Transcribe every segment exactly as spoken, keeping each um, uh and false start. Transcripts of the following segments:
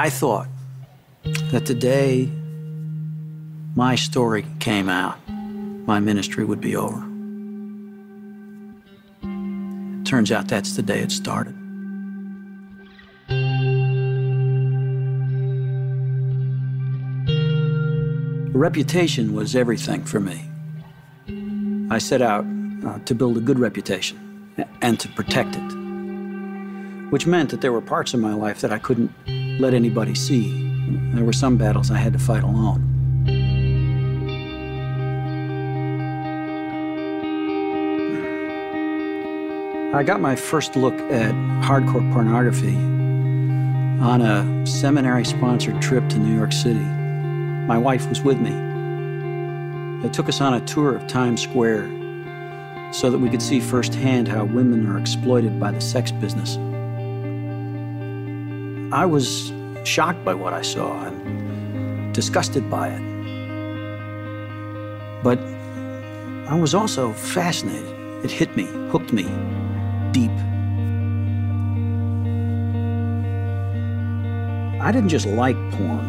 I thought that the day my story came out, my ministry would be over. Turns out that's the day it started. Reputation was everything for me. I set out uh, to build a good reputation and to protect it, which meant that there were parts of my life that I couldn't let anybody see. There were some battles I had to fight alone. I got my first look at hardcore pornography on a seminary-sponsored trip to New York City. My wife was with me. They took us on a tour of Times Square so that we could see firsthand how women are exploited by the sex business. I was shocked by what I saw and disgusted by it. But I was also fascinated. It hit me, hooked me, deep. I didn't just like porn.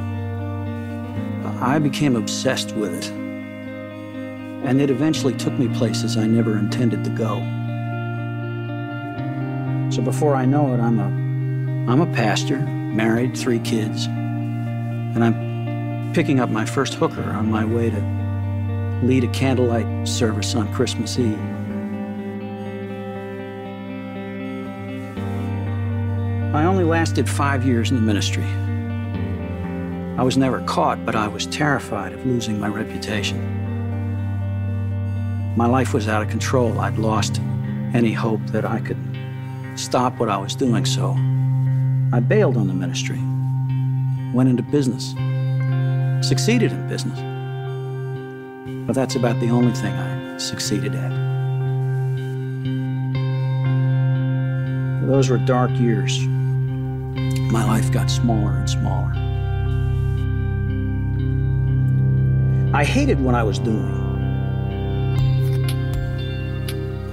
I became obsessed with it, and it eventually took me places I never intended to go. So before I know it, I'm a, I'm a pastor, married, three kids, and I'm picking up my first hooker on my way to lead a candlelight service on Christmas Eve. I only lasted five years in the ministry. I was never caught, but I was terrified of losing my reputation. My life was out of control. I'd lost any hope that I could stop what I was doing, so I bailed on the ministry, went into business, succeeded in business. But that's about the only thing I succeeded at. Those were dark years. My life got smaller and smaller. I hated what I was doing.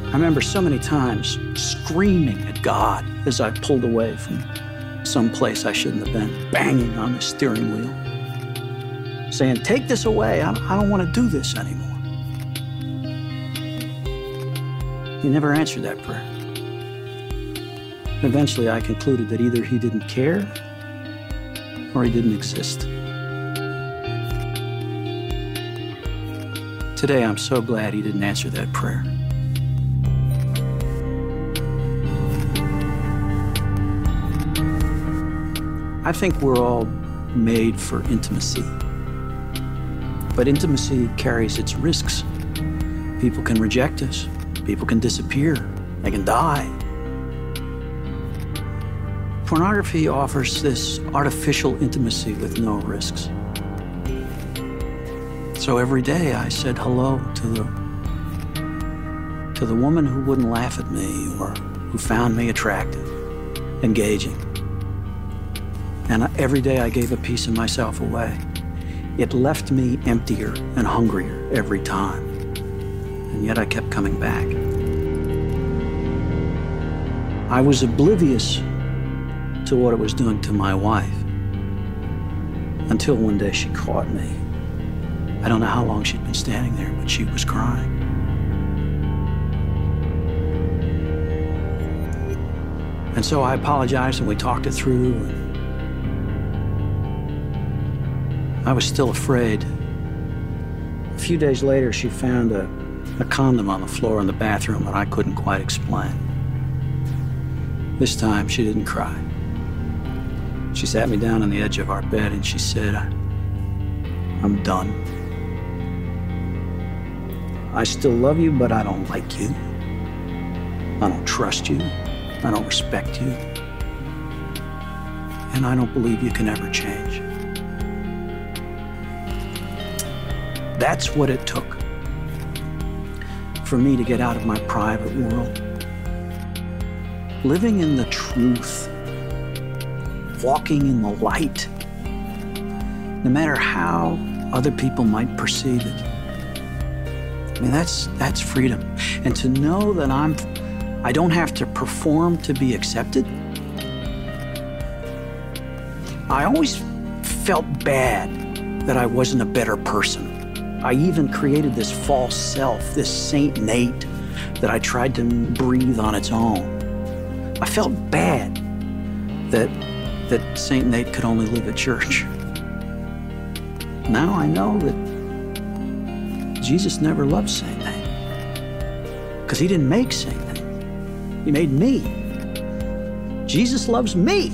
I remember so many times screaming at God as I pulled away from some place I shouldn't have been, banging on the steering wheel, saying, "Take this away, I don't want to do this anymore." He never answered that prayer. Eventually, I concluded that either he didn't care or he didn't exist. Today, I'm so glad he didn't answer that prayer. I think we're all made for intimacy. But intimacy carries its risks. People can reject us. People can disappear. They can die. Pornography offers this artificial intimacy with no risks. So every day I said hello to the, to the woman who wouldn't laugh at me or who found me attractive, engaging. And every day I gave a piece of myself away. It left me emptier and hungrier every time. And yet I kept coming back. I was oblivious to what it was doing to my wife until one day she caught me. I don't know how long she'd been standing there, but she was crying. And so I apologized, and we talked it through. And I was still afraid. A few days later, she found a, a condom on the floor in the bathroom that I couldn't quite explain. This time, she didn't cry. She sat me down on the edge of our bed, and she said, "I'm done. I still love you, but I don't like you. I don't trust you. I don't respect you. And I don't believe you can ever change." That's what it took for me to get out of my private world. Living in the truth, walking in the light, no matter how other people might perceive it. I mean, that's, that's freedom. And to know that I'm, I don't have to perform to be accepted, I always felt bad that I wasn't a better person. I even created this false self, this Saint Nate, that I tried to breathe on its own. I felt bad that, that Saint Nate could only live at church. Now I know that Jesus never loved Saint Nate, because he didn't make Saint Nate. He made me. Jesus loves me,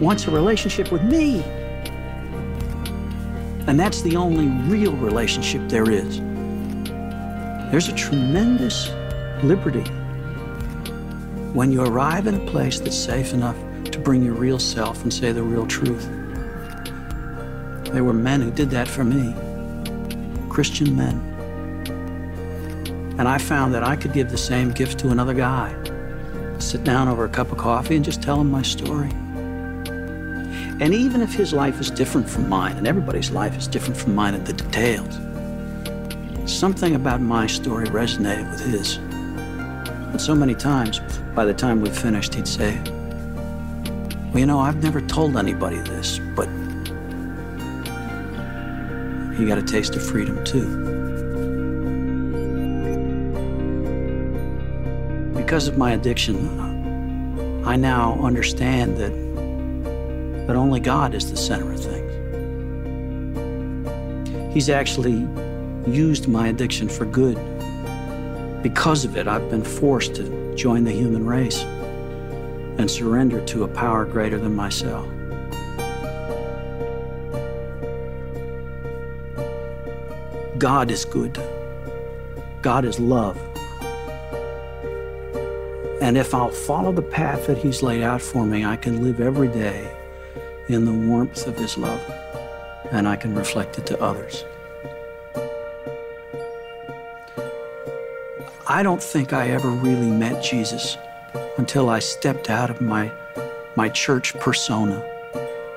wants a relationship with me. And that's the only real relationship there is. There's a tremendous liberty when you arrive in a place that's safe enough to bring your real self and say the real truth. There were men who did that for me, Christian men. And I found that I could give the same gift to another guy. Sit down over a cup of coffee and just tell him my story. And even if his life is different from mine, and everybody's life is different from mine in the details, something about my story resonated with his. And so many times, by the time we finished, he'd say, well, you know, I've never told anybody this, but he got a taste of freedom too. Because of my addiction, I now understand that, that only God is the center of things. He's actually used my addiction for good. Because of it, I've been forced to join the human race and surrender to a power greater than myself. God is good. God is love. And if I'll follow the path that he's laid out for me, I can live every day in the warmth of his love, and I can reflect it to others. I don't think I ever really met Jesus until I stepped out of my, my church persona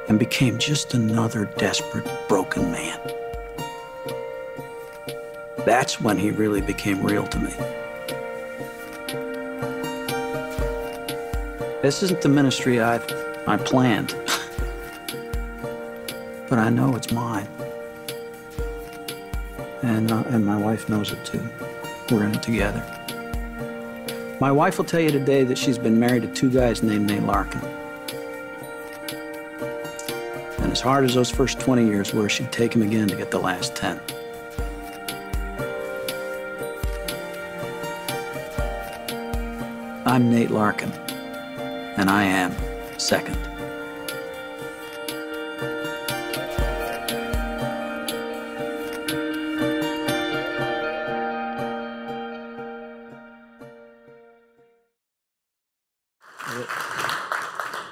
and became just another desperate, broken man. That's when he really became real to me. This isn't the ministry I've, I planned, but I know it's mine. And, uh, and my wife knows it too. We're in it together. My wife will tell you today that she's been married to two guys named Nate Larkin. And as hard as those first twenty years were, she'd take him again to get the last ten. I'm Nate Larkin. And I am second.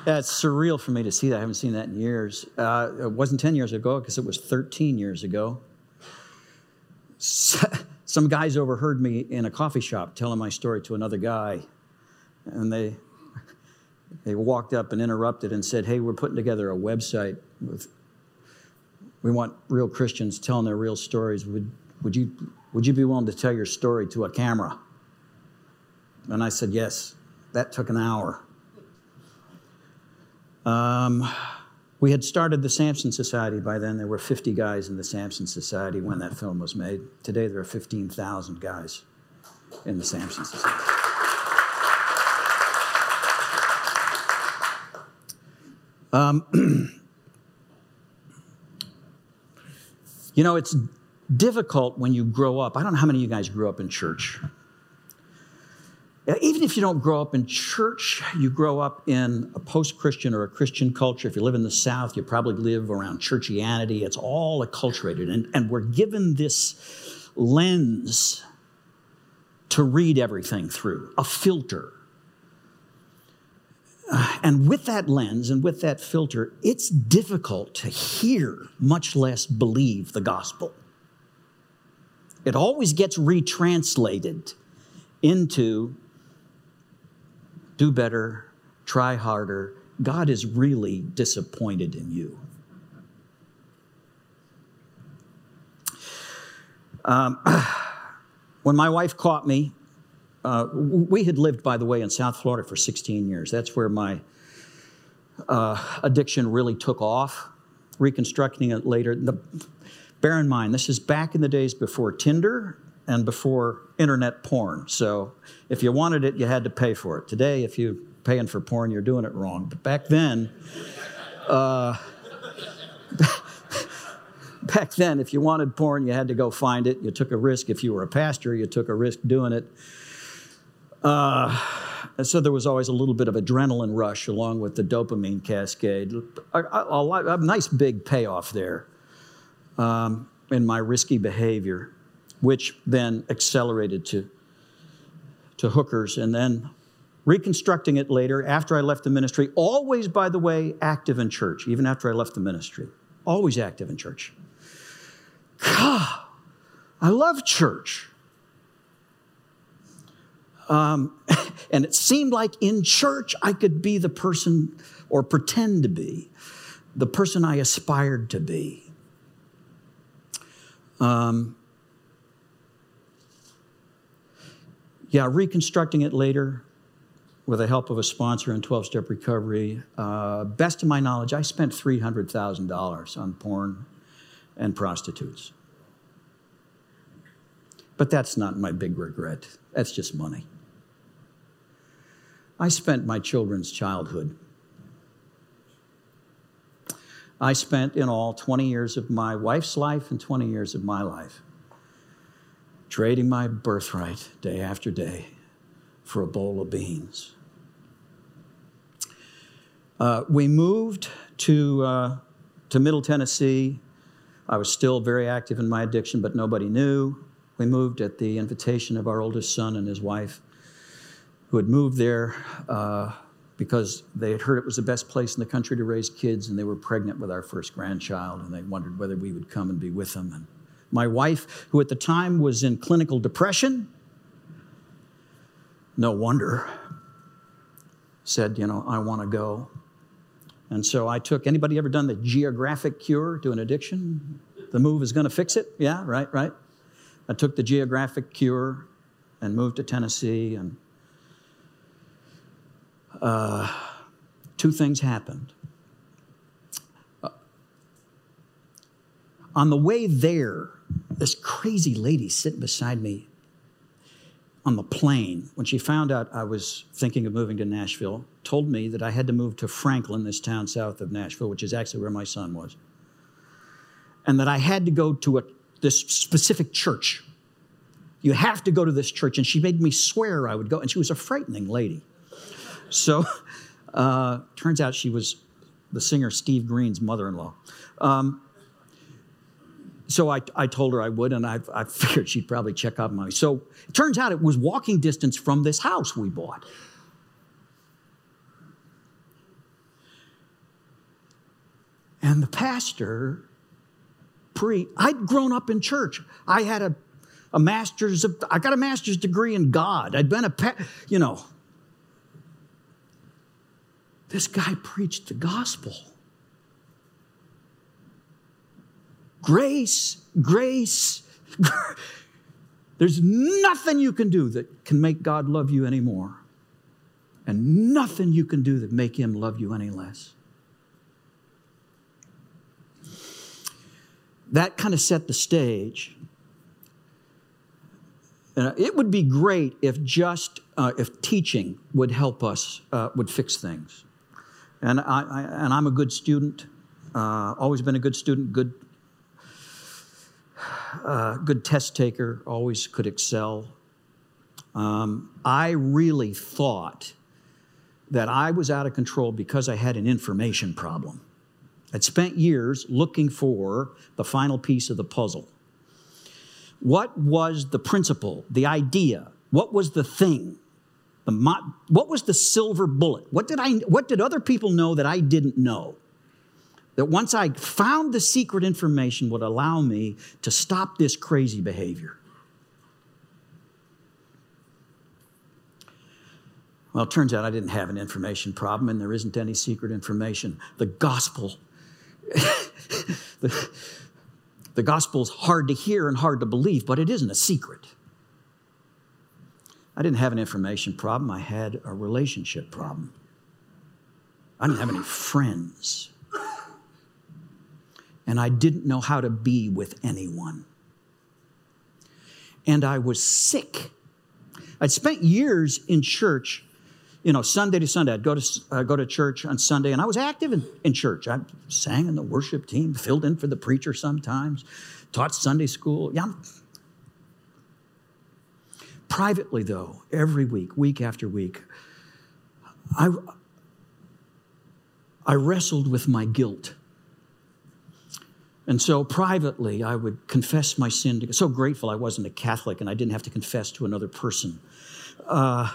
Yeah, it's surreal for me to see that. I haven't seen that in years. Uh, it wasn't ten years ago, because it was thirteen years ago. So, some guys overheard me in a coffee shop telling my story to another guy, and they... They walked up and interrupted and said, hey, we're putting together a website. With, we want real Christians telling their real stories. Would, would, you, would you be willing to tell your story to a camera? And I said, yes. That took an hour. Um, we had started the Samson Society by then. There were fifty guys in the Samson Society when that film was made. Today, there are fifteen thousand guys in the Samson Society. Um, you know, it's difficult when you grow up. I don't know how many of you guys grew up in church. Even if you don't grow up in church, you grow up in a post-Christian or a Christian culture. If you live in the South, you probably live around churchianity. It's all acculturated. And, and we're given this lens to read everything through, a filter. Uh, and with that lens and with that filter, it's difficult to hear, much less believe, the gospel. It always gets retranslated into do better, try harder. God is really disappointed in you. Um, when my wife caught me, Uh, we had lived, by the way, in South Florida for sixteen years. That's where my uh, addiction really took off, reconstructing it later. The, bear in mind, this is back in the days before Tinder and before internet porn. So if you wanted it, you had to pay for it. Today, if you're paying for porn, you're doing it wrong. But back then, uh, back then, if you wanted porn, you had to go find it. You took a risk. If you were a pastor, you took a risk doing it. Uh, so there was always a little bit of adrenaline rush along with the dopamine cascade. A, a, a nice big payoff there um, in my risky behavior, which then accelerated to, to hookers. And then reconstructing it later, after I left the ministry, always, by the way, active in church, even after I left the ministry. Always active in church. God, I love church. Um, and it seemed like in church I could be the person, or pretend to be, the person I aspired to be. Um, yeah, reconstructing it later with the help of a sponsor in twelve-step recovery. Uh, best of my knowledge, I spent three hundred thousand dollars on porn and prostitutes. But that's not my big regret. That's just money. I spent my children's childhood. I spent in all twenty years of my wife's life and twenty years of my life trading my birthright day after day for a bowl of beans. Uh, we moved to, uh, to Middle Tennessee. I was still very active in my addiction, but nobody knew. We moved at the invitation of our oldest son and his wife, who had moved there uh, because they had heard it was the best place in the country to raise kids, and they were pregnant with our first grandchild, and they wondered whether we would come and be with them. And my wife, who at the time was in clinical depression, no wonder, said, you know, I want to go. And so I took, anybody ever done the geographic cure to an addiction? The move is going to fix it? Yeah, right, right. I took the geographic cure and moved to Tennessee, and uh, two things happened. Uh, on the way there, this crazy lady sitting beside me on the plane, when she found out I was thinking of moving to Nashville, told me that I had to move to Franklin, this town south of Nashville, which is actually where my son was, and that I had to go to a this specific church. You have to go to this church. And she made me swear I would go. And she was a frightening lady. So uh, turns out she was the singer Steve Green's mother-in-law. Um, so I, I told her I would, and I, I figured she'd probably check out money. So it turns out it was walking distance from this house we bought. And the pastor... I'd grown up in church. I had a, a master's, of, I got a master's degree in God. I'd been a, pa- you know. This guy preached the gospel. Grace, grace. There's nothing you can do that can make God love you anymore. And nothing you can do that make him love you any less. That kind of set the stage. Uh, it would be great if just uh, if teaching would help us, uh, would fix things. And I, I and I'm a good student. Uh, always been a good student. Good, uh, good test taker. Always could excel. Um, I really thought that I was out of control because I had an information problem. I'd spent years looking for the final piece of the puzzle. What was the principle, the idea? What was the thing? The mo- what was the silver bullet? What did I? What did other people know that I didn't know? That once I found the secret information would allow me to stop this crazy behavior. Well, it turns out I didn't have an information problem, and there isn't any secret information. The gospel the, the gospel's hard to hear and hard to believe, but it isn't a secret. I didn't have an information problem. I had a relationship problem. I didn't have any friends. And I didn't know how to be with anyone. And I was sick. I'd spent years in church, you know, Sunday to Sunday. I'd go to, uh, go to church on Sunday, and I was active in, in church. I sang in the worship team, filled in for the preacher sometimes, taught Sunday school. Yeah. Privately, though, every week, week after week, I, I wrestled with my guilt. And so privately, I would confess my sin. To, so grateful I wasn't a Catholic and I didn't have to confess to another person. Uh,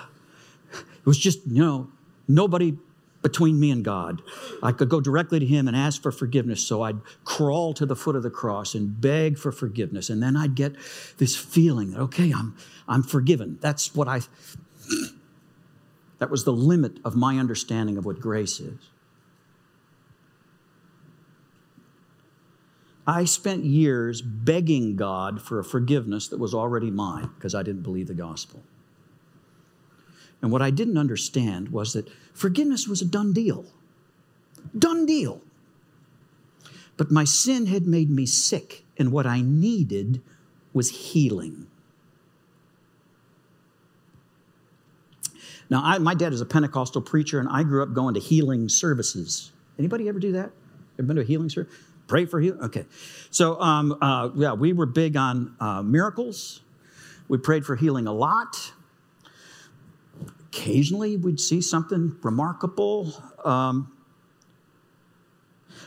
it was just, you know, nobody between me and God. I could go directly to him and ask for forgiveness. So I'd crawl to the foot of the cross and beg for forgiveness. And then I'd get this feeling that, okay, I'm, I'm forgiven. That's what I, that was the limit of my understanding of what grace is. I spent years begging God for a forgiveness that was already mine because I didn't believe the gospel. And what I didn't understand was that forgiveness was a done deal. Done deal. But my sin had made me sick, and what I needed was healing. Now, I, my dad is a Pentecostal preacher, and I grew up going to healing services. Anybody ever do that? Ever been to a healing service? Pray for healing? Okay. So, um, uh, yeah, we were big on uh, miracles. We prayed for healing a lot. Occasionally, we'd see something remarkable. Um,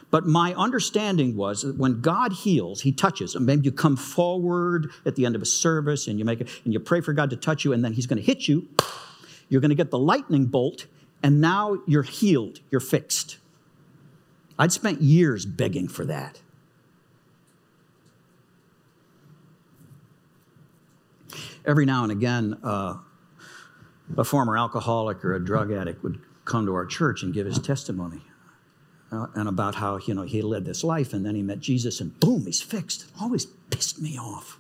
but my understanding was that when God heals, he touches. And maybe you come forward at the end of a service, and you make it, and you pray for God to touch you, and then he's going to hit you. You're going to get the lightning bolt, and now you're healed. You're fixed. I'd spent years begging for that. Every now and again, uh, a former alcoholic or a drug addict would come to our church and give his testimony uh, and about how, you know, he led this life, and then he met Jesus, and boom, he's fixed. It always pissed me off.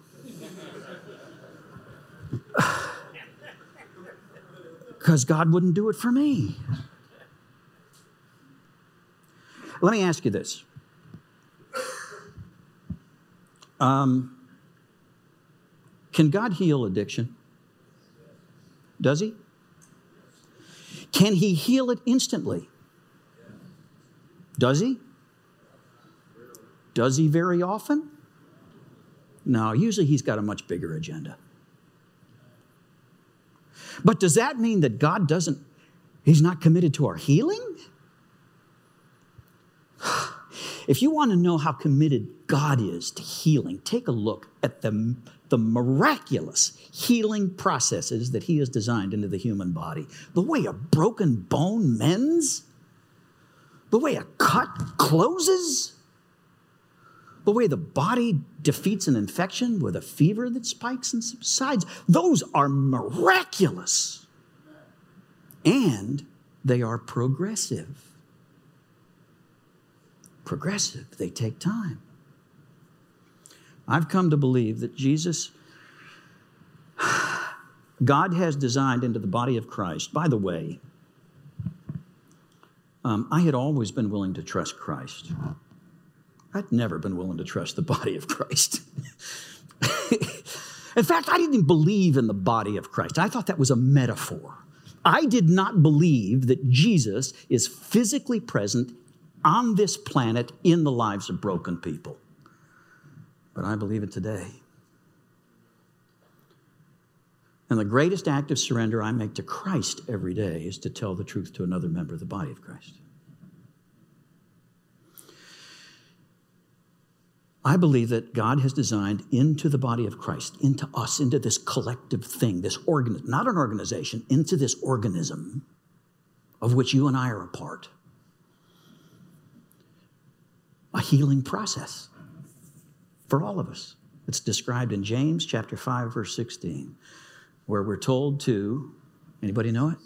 Because God wouldn't do it for me. Let me ask you this. Um, can God heal addiction? Does he? Can he heal it instantly? Does he? Does he very often? No, usually he's got a much bigger agenda. But does that mean that God doesn't, he's not committed to our healing? If you want to know how committed God is to healing, take a look at the, the miraculous healing processes that he has designed into the human body. The way a broken bone mends, the way a cut closes, the way the body defeats an infection with a fever that spikes and subsides. Those are miraculous, and they are progressive. Progressive, they take time. I've come to believe that Jesus, God has designed into the body of Christ. By the way, um, I had always been willing to trust Christ. I'd never been willing to trust the body of Christ. In fact, I didn't believe in the body of Christ. I thought that was a metaphor. I did not believe that Jesus is physically present on this planet, in the lives of broken people. But I believe it today. And the greatest act of surrender I make to Christ every day is to tell the truth to another member of the body of Christ. I believe that God has designed into the body of Christ, into us, into this collective thing, this organism, not an organization, into this organism of which you and I are a part. A healing process for all of us. It's described in James chapter five, verse sixteen, where we're told to, anybody know it?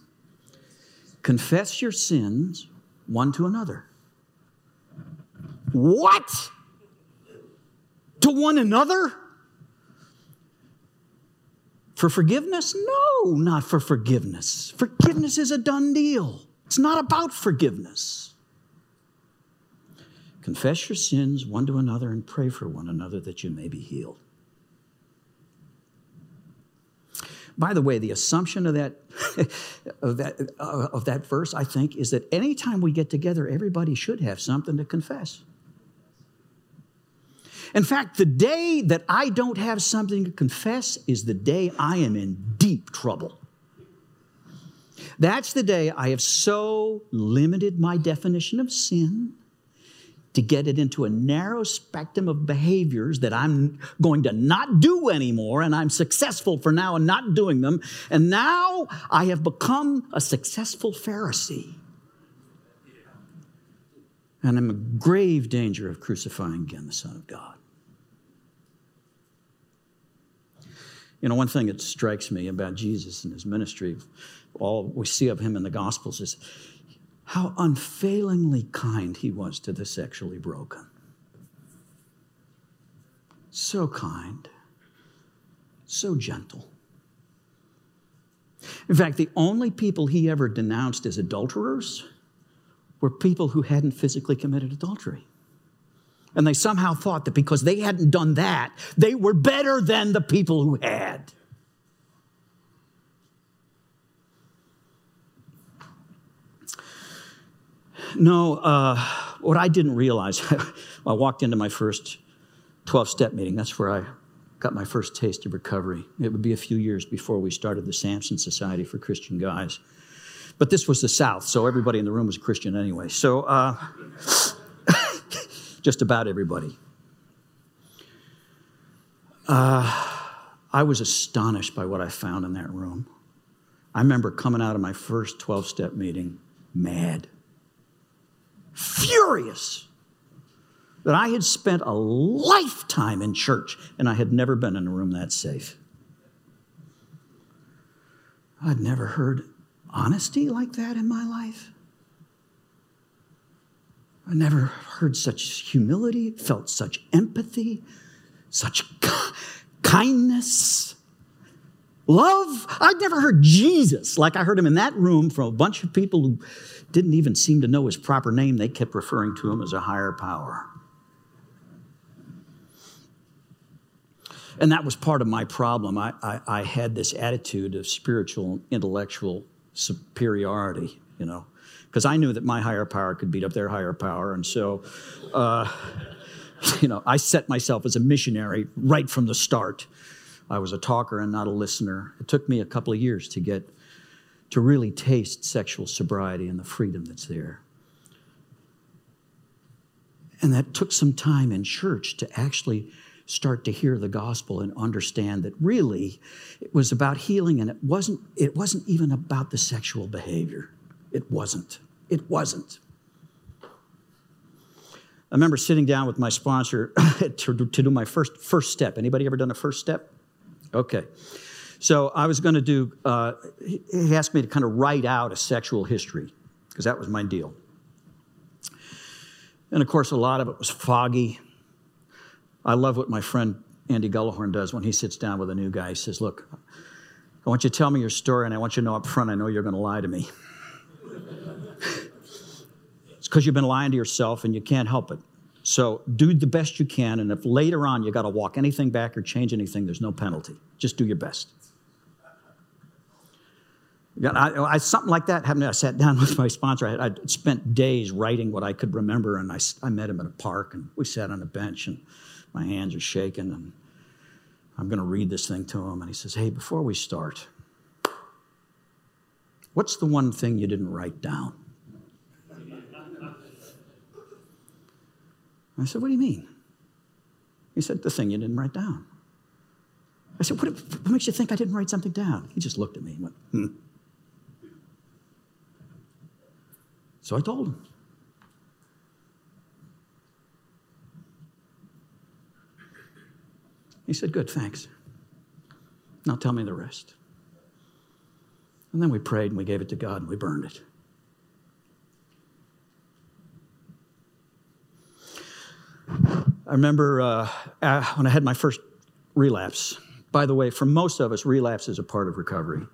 Confess your sins one to another. What? To one another? For forgiveness? No, not for forgiveness. Forgiveness is a done deal. It's not about forgiveness. Confess your sins one to another and pray for one another that you may be healed. By the way, the assumption of that, of that, of that verse, I think, is that anytime we get together, everybody should have something to confess. In fact, the day that I don't have something to confess is the day I am in deep trouble. That's the day I have so limited my definition of sin to get it into a narrow spectrum of behaviors that I'm going to not do anymore, and I'm successful for now in not doing them, and now I have become a successful Pharisee. And I'm in grave danger of crucifying again the Son of God. You know, one thing that strikes me about Jesus and his ministry, all we see of him in the Gospels, is how unfailingly kind he was to the sexually broken. So kind, so gentle. In fact, the only people he ever denounced as adulterers were people who hadn't physically committed adultery. And they somehow thought that because they hadn't done that, they were better than the people who had. No, uh, what I didn't realize, I walked into my first twelve-step meeting. That's where I got my first taste of recovery. It would be a few years before we started the Samson Society for Christian Guys. But this was the South, so everybody in the room was Christian anyway. So uh, just about everybody. Uh, I was astonished by what I found in that room. I remember coming out of my first twelve-step meeting mad, furious, that I had spent a lifetime in church and I had never been in a room that safe. I'd never heard honesty like that in my life. I never heard such humility, felt such empathy, such ki- kindness, love. I'd never heard Jesus like I heard him in that room from a bunch of people who didn't even seem to know his proper name. They kept referring to him as a higher power. And that was part of my problem. I, I, I had this attitude of spiritual and intellectual superiority, you know, because I knew that my higher power could beat up their higher power. And so, uh, you know, I set myself as a missionary right from the start. I was a talker and not a listener. It took me a couple of years to get to really taste sexual sobriety and the freedom that's there. And that took some time in church to actually start to hear the gospel and understand that really it was about healing, and it wasn't, it wasn't even about the sexual behavior. It wasn't. It wasn't. I remember sitting down with my sponsor to, to do my first first step. Anybody ever done a first step? Okay. So I was going to do, uh, he asked me to kind of write out a sexual history, because that was my deal. And of course, a lot of it was foggy. I love what my friend Andy Gullihorn does when he sits down with a new guy. He says, look, I want you to tell me your story, and I want you to know up front, I know you're going to lie to me. It's because you've been lying to yourself, and you can't help it. So do the best you can, and if later on you got to walk anything back or change anything, there's no penalty. Just do your best. I, I, something like that happened. I sat down with my sponsor. I I'd spent days writing what I could remember, and I, I met him at a park, and we sat on a bench, and my hands are shaking, and I'm going to read this thing to him. And he says, hey, before we start, what's the one thing you didn't write down? I said, what do you mean? He said, the thing you didn't write down. I said, what, what makes you think I didn't write something down? He just looked at me and went, hmm. So I told him. He said, good, thanks. Now tell me the rest. And then we prayed and we gave it to God and we burned it. I remember uh, when I had my first relapse. By the way, for most of us, relapse is a part of recovery.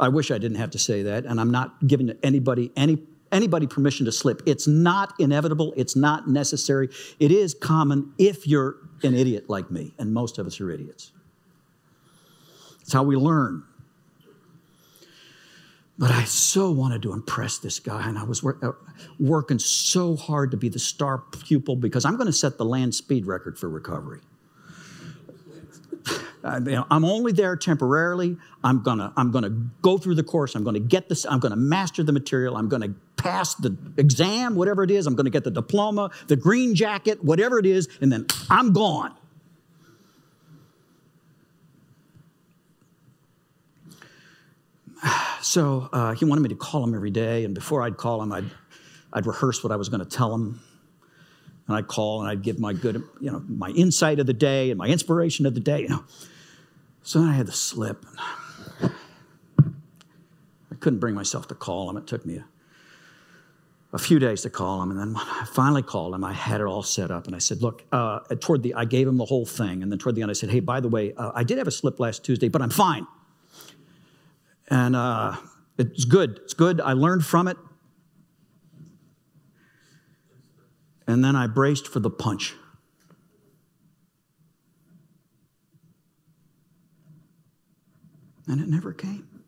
I wish I didn't have to say that, and I'm not giving anybody any anybody permission to slip. It's not inevitable. It's not necessary. It is common if you're an idiot like me, and most of us are idiots. It's how we learn. But I so wanted to impress this guy, and I was work, uh, working so hard to be the star pupil because I'm going to set the land speed record for recovery. I, you know, I'm only there temporarily. I'm gonna, I'm gonna go through the course. I'm gonna get this. I'm gonna master the material. I'm gonna pass the exam, whatever it is. I'm gonna get the diploma, the green jacket, whatever it is, and then I'm gone. So uh, he wanted me to call him every day, and before I'd call him, I'd, I'd rehearse what I was going to tell him, and I'd call and I'd give my good, you know, my insight of the day and my inspiration of the day, you know. So then I had to slip. And I couldn't bring myself to call him. It took me a, a few days to call him, and then when I finally called him, I had it all set up, and I said, "Look," uh, toward the, I gave him the whole thing, and then toward the end, I said, "Hey, by the way, uh, I did have a slip last Tuesday, but I'm fine." And uh, it's good, it's good. I learned from it. And then I braced for the punch. And it never came.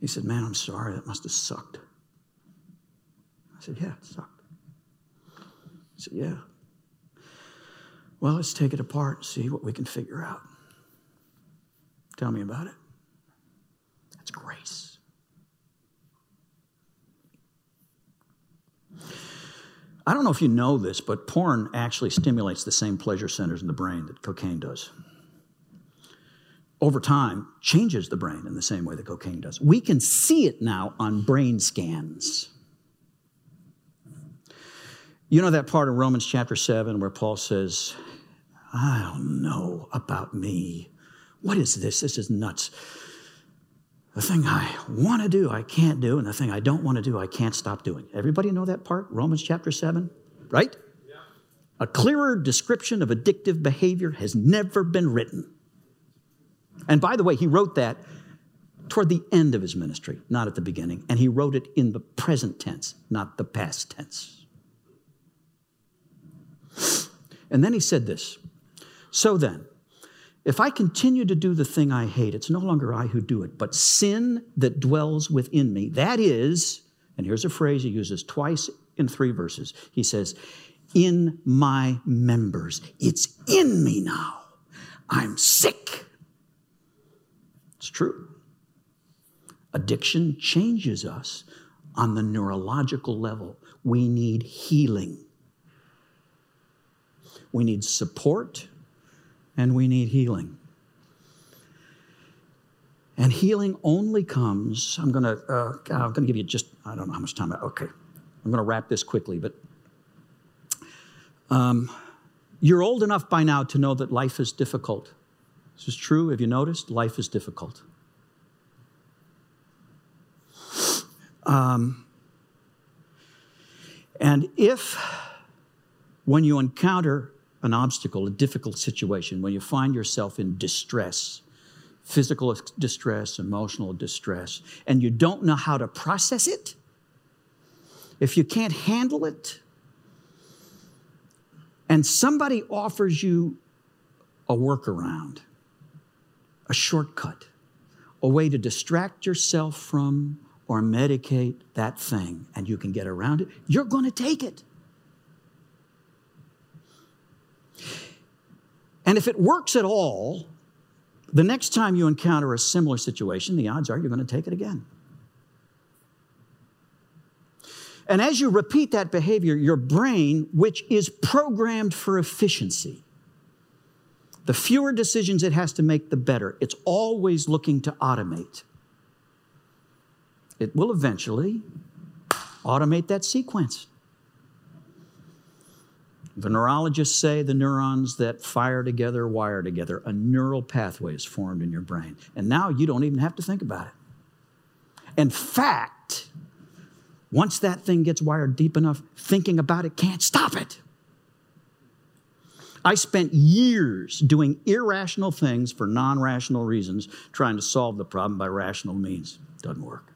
He said, "Man, I'm sorry, that must have sucked." I said, "Yeah, it sucked." He said, "Yeah. Well, let's take it apart and see what we can figure out. Tell me about it." That's grace. I don't know if you know this, but porn actually stimulates the same pleasure centers in the brain that cocaine does. Over time, changes the brain in the same way that cocaine does. We can see it now on brain scans. You know that part of Romans chapter seven where Paul says, "I don't know about me. What is this? This is nuts. The thing I want to do, I can't do, and the thing I don't want to do, I can't stop doing." Everybody know that part? Romans chapter seven, right? Yeah. A clearer description of addictive behavior has never been written. And by the way, he wrote that toward the end of his ministry, not at the beginning. And he wrote it in the present tense, not the past tense. And then he said this, "So then, if I continue to do the thing I hate, it's no longer I who do it, but sin that dwells within me. That is," and here's a phrase he uses twice in three verses. He says, "in my members." It's in me now. I'm sick. It's true. Addiction changes us on the neurological level. We need healing. We need support. And we need healing. And healing only comes, I'm going to uh, I'm going to give you just, I don't know how much time, I, okay. I'm going to wrap this quickly, but um, you're old enough by now to know that life is difficult. This is true. Have you noticed? Life is difficult. Um, and if, when you encounter an obstacle, a difficult situation, when you find yourself in distress, physical distress, emotional distress, and you don't know how to process it, if you can't handle it, and somebody offers you a workaround, a shortcut, a way to distract yourself from or medicate that thing, and you can get around it, you're going to take it. And if it works at all, the next time you encounter a similar situation, the odds are you're going to take it again. And as you repeat that behavior, your brain, which is programmed for efficiency, the fewer decisions it has to make, the better. It's always looking to automate. It will eventually automate that sequence. The neurologists say the neurons that fire together wire together. A neural pathway is formed in your brain. And now you don't even have to think about it. In fact, once that thing gets wired deep enough, thinking about it can't stop it. I spent years doing irrational things for non-rational reasons, trying to solve the problem by rational means. Doesn't work.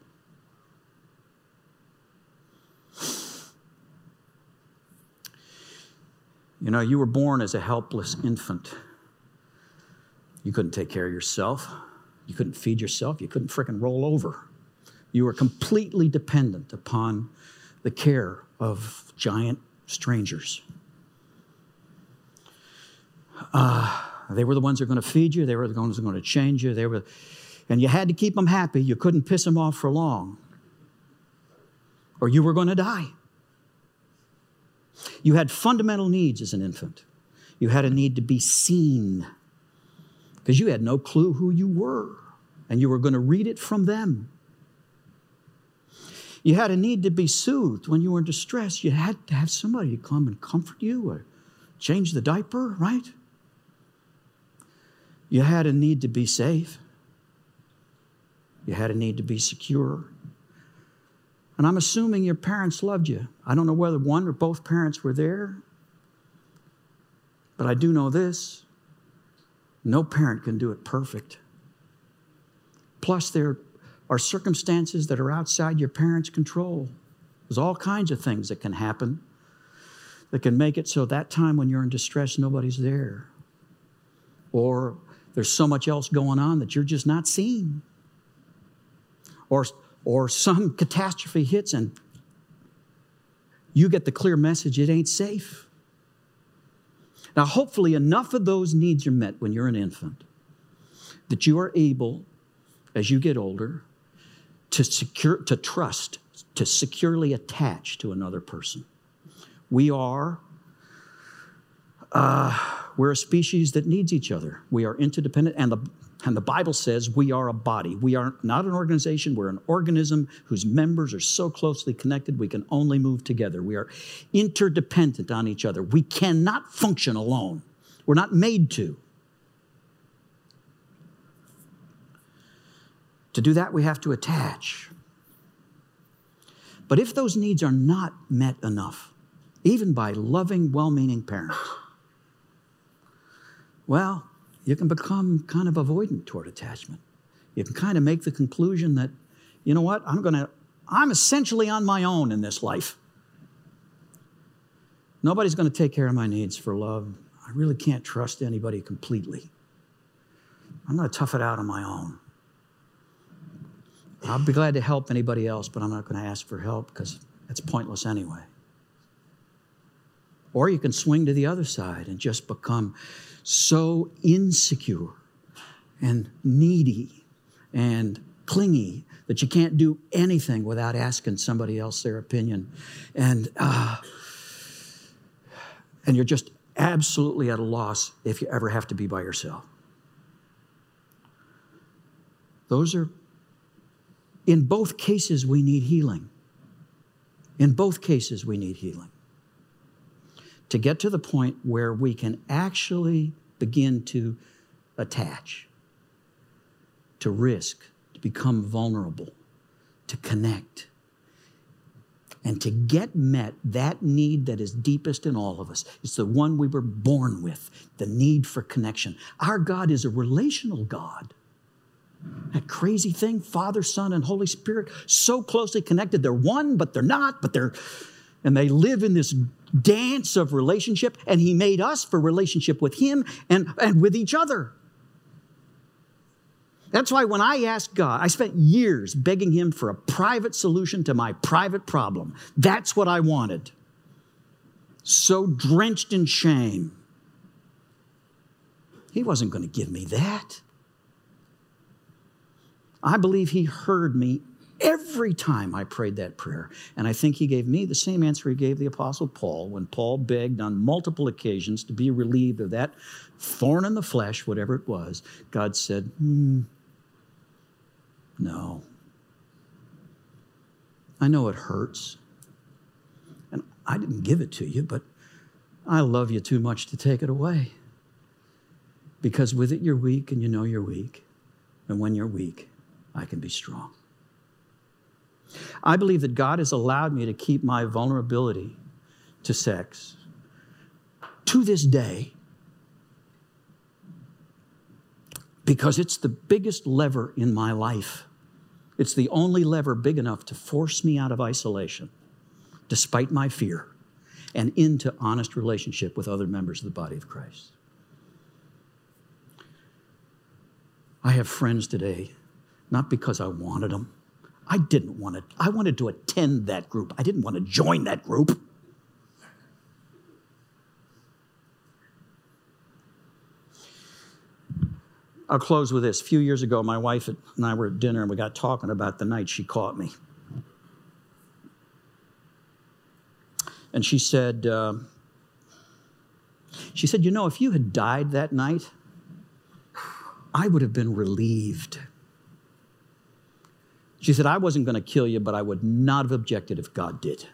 You know, you were born as a helpless infant. You couldn't take care of yourself. You couldn't feed yourself. You couldn't frickin' roll over. You were completely dependent upon the care of giant strangers. Uh, they were the ones who were going to feed you. They were the ones who were going to change you. They were, and you had to keep them happy. You couldn't piss them off for long, or you were going to die. You had fundamental needs as an infant. You had a need to be seen because you had no clue who you were, and you were going to read it from them. You had a need to be soothed when you were in distress. You had to have somebody to come and comfort you or change the diaper, right? You had a need to be safe. You had a need to be secure. And I'm assuming your parents loved you. I don't know whether one or both parents were there, but I do know this. No parent can do it perfect. Plus, there are circumstances that are outside your parents' control. There's all kinds of things that can happen that can make it so that time when you're in distress, nobody's there. Or there's so much else going on that you're just not seeing. Or Or some catastrophe hits and you get the clear message, it ain't safe. Now, hopefully enough of those needs are met when you're an infant that you are able, as you get older, to secure, to trust, to securely attach to another person. We are, uh, we're a species that needs each other. We are interdependent, and the And the Bible says we are a body. We are not an organization. We're an organism whose members are so closely connected we can only move together. We are interdependent on each other. We cannot function alone. We're not made to. To do that, we have to attach. But if those needs are not met enough, even by loving, well-meaning parents, well, you can become kind of avoidant toward attachment. You can kind of make the conclusion that, you know what, I'm gonna, I'm essentially on my own in this life. Nobody's gonna take care of my needs for love. I really can't trust anybody completely. I'm gonna tough it out on my own. I'll be glad to help anybody else, but I'm not gonna ask for help because it's pointless anyway. Or you can swing to the other side and just become so insecure and needy and clingy that you can't do anything without asking somebody else their opinion. And, uh, and you're just absolutely at a loss if you ever have to be by yourself. Those are, in both cases, we need healing. In both cases, we need healing. To get to the point where we can actually begin to attach, to risk, to become vulnerable, to connect, and to get met that need that is deepest in all of us. It's the one we were born with, the need for connection. Our God is a relational God. That crazy thing, Father, Son, and Holy Spirit, so closely connected. They're one, but they're not, but they're... And they live in this dance of relationship, and He made us for relationship with Him and, and with each other. That's why when I asked God, I spent years begging Him for a private solution to my private problem. That's what I wanted. So drenched in shame. He wasn't going to give me that. I believe He heard me every time I prayed that prayer, and I think He gave me the same answer He gave the Apostle Paul when Paul begged on multiple occasions to be relieved of that thorn in the flesh, whatever it was. God said, hmm, no. I know it hurts, and I didn't give it to you, but I love you too much to take it away. Because with it, you're weak, and you know you're weak. And when you're weak, I can be strong. I believe that God has allowed me to keep my vulnerability to sex to this day because it's the biggest lever in my life. It's the only lever big enough to force me out of isolation, despite my fear, and into honest relationship with other members of the body of Christ. I have friends today, not because I wanted them. I didn't want to. I wanted to attend that group. I didn't want to join that group. I'll close with this. A few years ago, my wife and I were at dinner, and we got talking about the night she caught me. And she said, uh, she said, you know, if you had died that night, I would have been relieved. She said, I wasn't going to kill you, but I would not have objected if God did.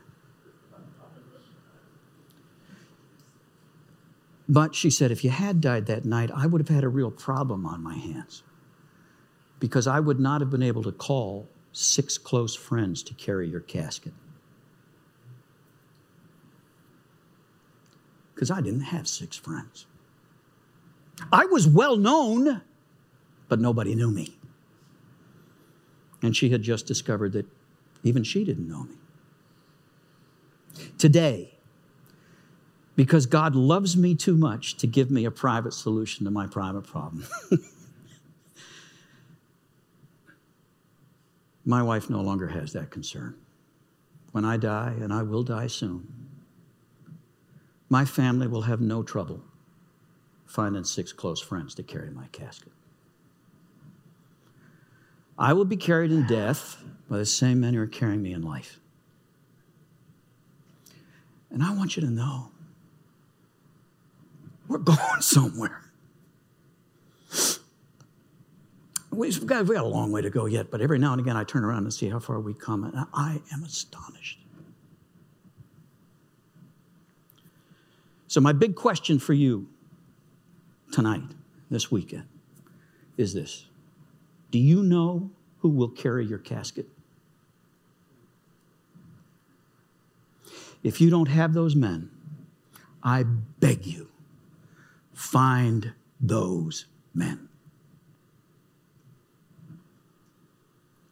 But she said, if you had died that night, I would have had a real problem on my hands, because I would not have been able to call six close friends to carry your casket, because I didn't have six friends. I was well known, but nobody knew me. And she had just discovered that even she didn't know me. Today, because God loves me too much to give me a private solution to my private problem, my wife no longer has that concern. When I die, and I will die soon, my family will have no trouble finding six close friends to carry my casket. I will be carried in death by the same men who are carrying me in life. And I want you to know, we're going somewhere. We've got, we've got a long way to go yet, but every now and again I turn around and see how far we come, and I am astonished. So my big question for you tonight, this weekend, is this. Do you know who will carry your casket? If you don't have those men, I beg you, find those men.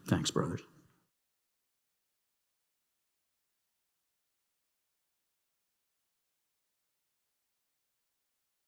Thanks, brothers.